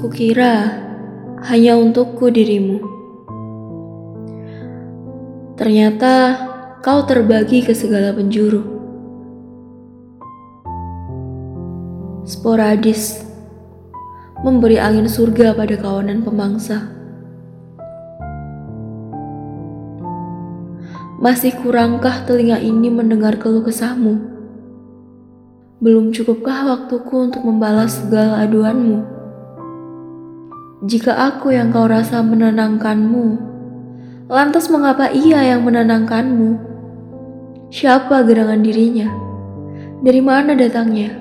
Kukira hanya untukku dirimu. Ternyata kau terbagi ke segala penjuru. Sporadis memberi angin surga pada kawanan pemangsa. Masih kurangkah telinga ini mendengar keluh kesahmu? Belum cukupkah waktuku untuk membalas segala aduanmu? Jika aku yang kau rasa menenangkanmu, lantas mengapa ia yang menenangkanmu? Siapa gerangan dirinya? Dari mana datangnya?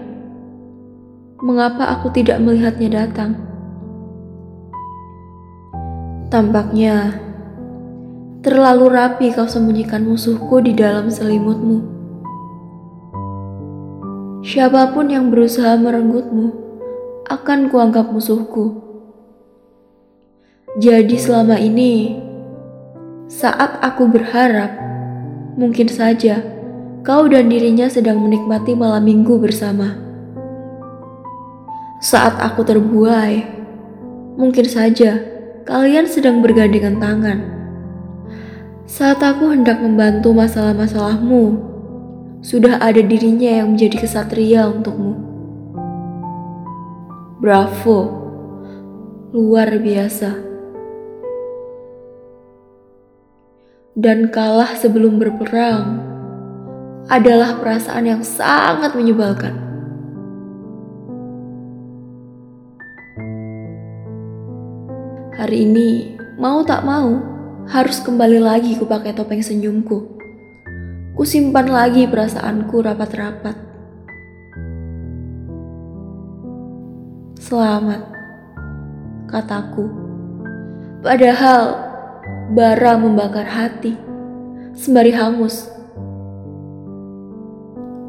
Mengapa aku tidak melihatnya datang? Tampaknya terlalu rapi kau sembunyikan musuhku di dalam selimutmu. Siapapun yang berusaha merenggutmu akan kuanggap musuhku. Jadi selama ini, saat aku berharap, mungkin saja kau dan dirinya sedang menikmati malam minggu bersama. Saat aku terbuai, mungkin saja kalian sedang bergandengan tangan. Saat aku hendak membantu masalah-masalahmu, sudah ada dirinya yang menjadi kesatria untukmu. Bravo, luar biasa. Dan kalah sebelum berperang adalah perasaan yang sangat menyebalkan. Hari ini, mau tak mau, harus kembali lagi kupakai topeng senyumku. Kusimpan lagi perasaanku rapat-rapat. Selamat, kataku. Padahal bara membakar hati, sembari hangus.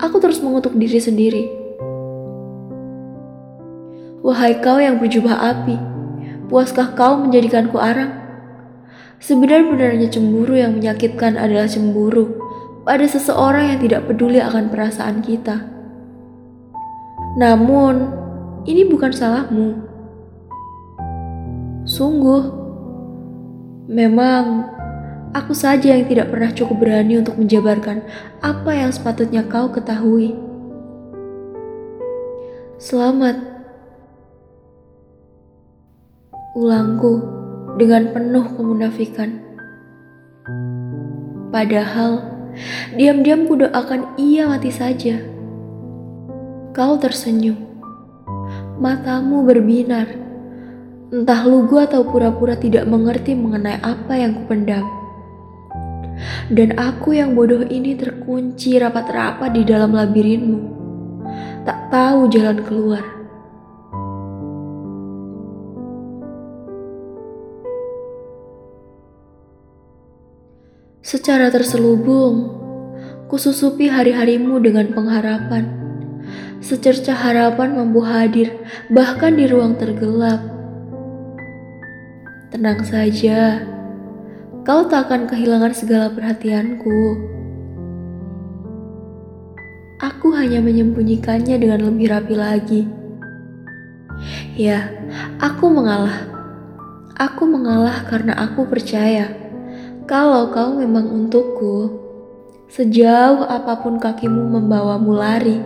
Aku terus mengutuk diri sendiri. Wahai kau yang berjubah api, puaskah kau menjadikanku arang? Sebenar-benarnya cemburu yang menyakitkan adalah cemburu pada seseorang yang tidak peduli akan perasaan kita. Namun, ini bukan salahmu. Sungguh, memang, aku saja yang tidak pernah cukup berani untuk menjabarkan apa yang sepatutnya kau ketahui. Selamat, ulangku dengan penuh kemunafikan. Padahal, diam-diam kudoakan ia mati saja. Kau tersenyum, matamu berbinar. Entah lugu atau pura-pura tidak mengerti mengenai apa yang kupendam. Dan aku yang bodoh ini terkunci rapat-rapat di dalam labirinmu. Tak tahu jalan keluar. Secara terselubung, kususupi hari-harimu dengan pengharapan. Secercah harapan mampu hadir, bahkan di ruang tergelap. Tenang saja, kau tak akan kehilangan segala perhatianku. Aku hanya menyembunyikannya dengan lebih rapi lagi. Ya, aku mengalah. Aku mengalah karena aku percaya kalau kau memang untukku. Sejauh apapun kakimu membawamu lari,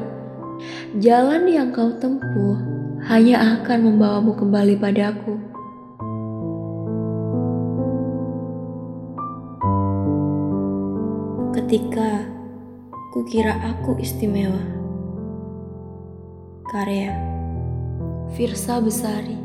jalan yang kau tempuh hanya akan membawamu kembali padaku. Ketika kukira aku istimewa. Karya Firsa Besari.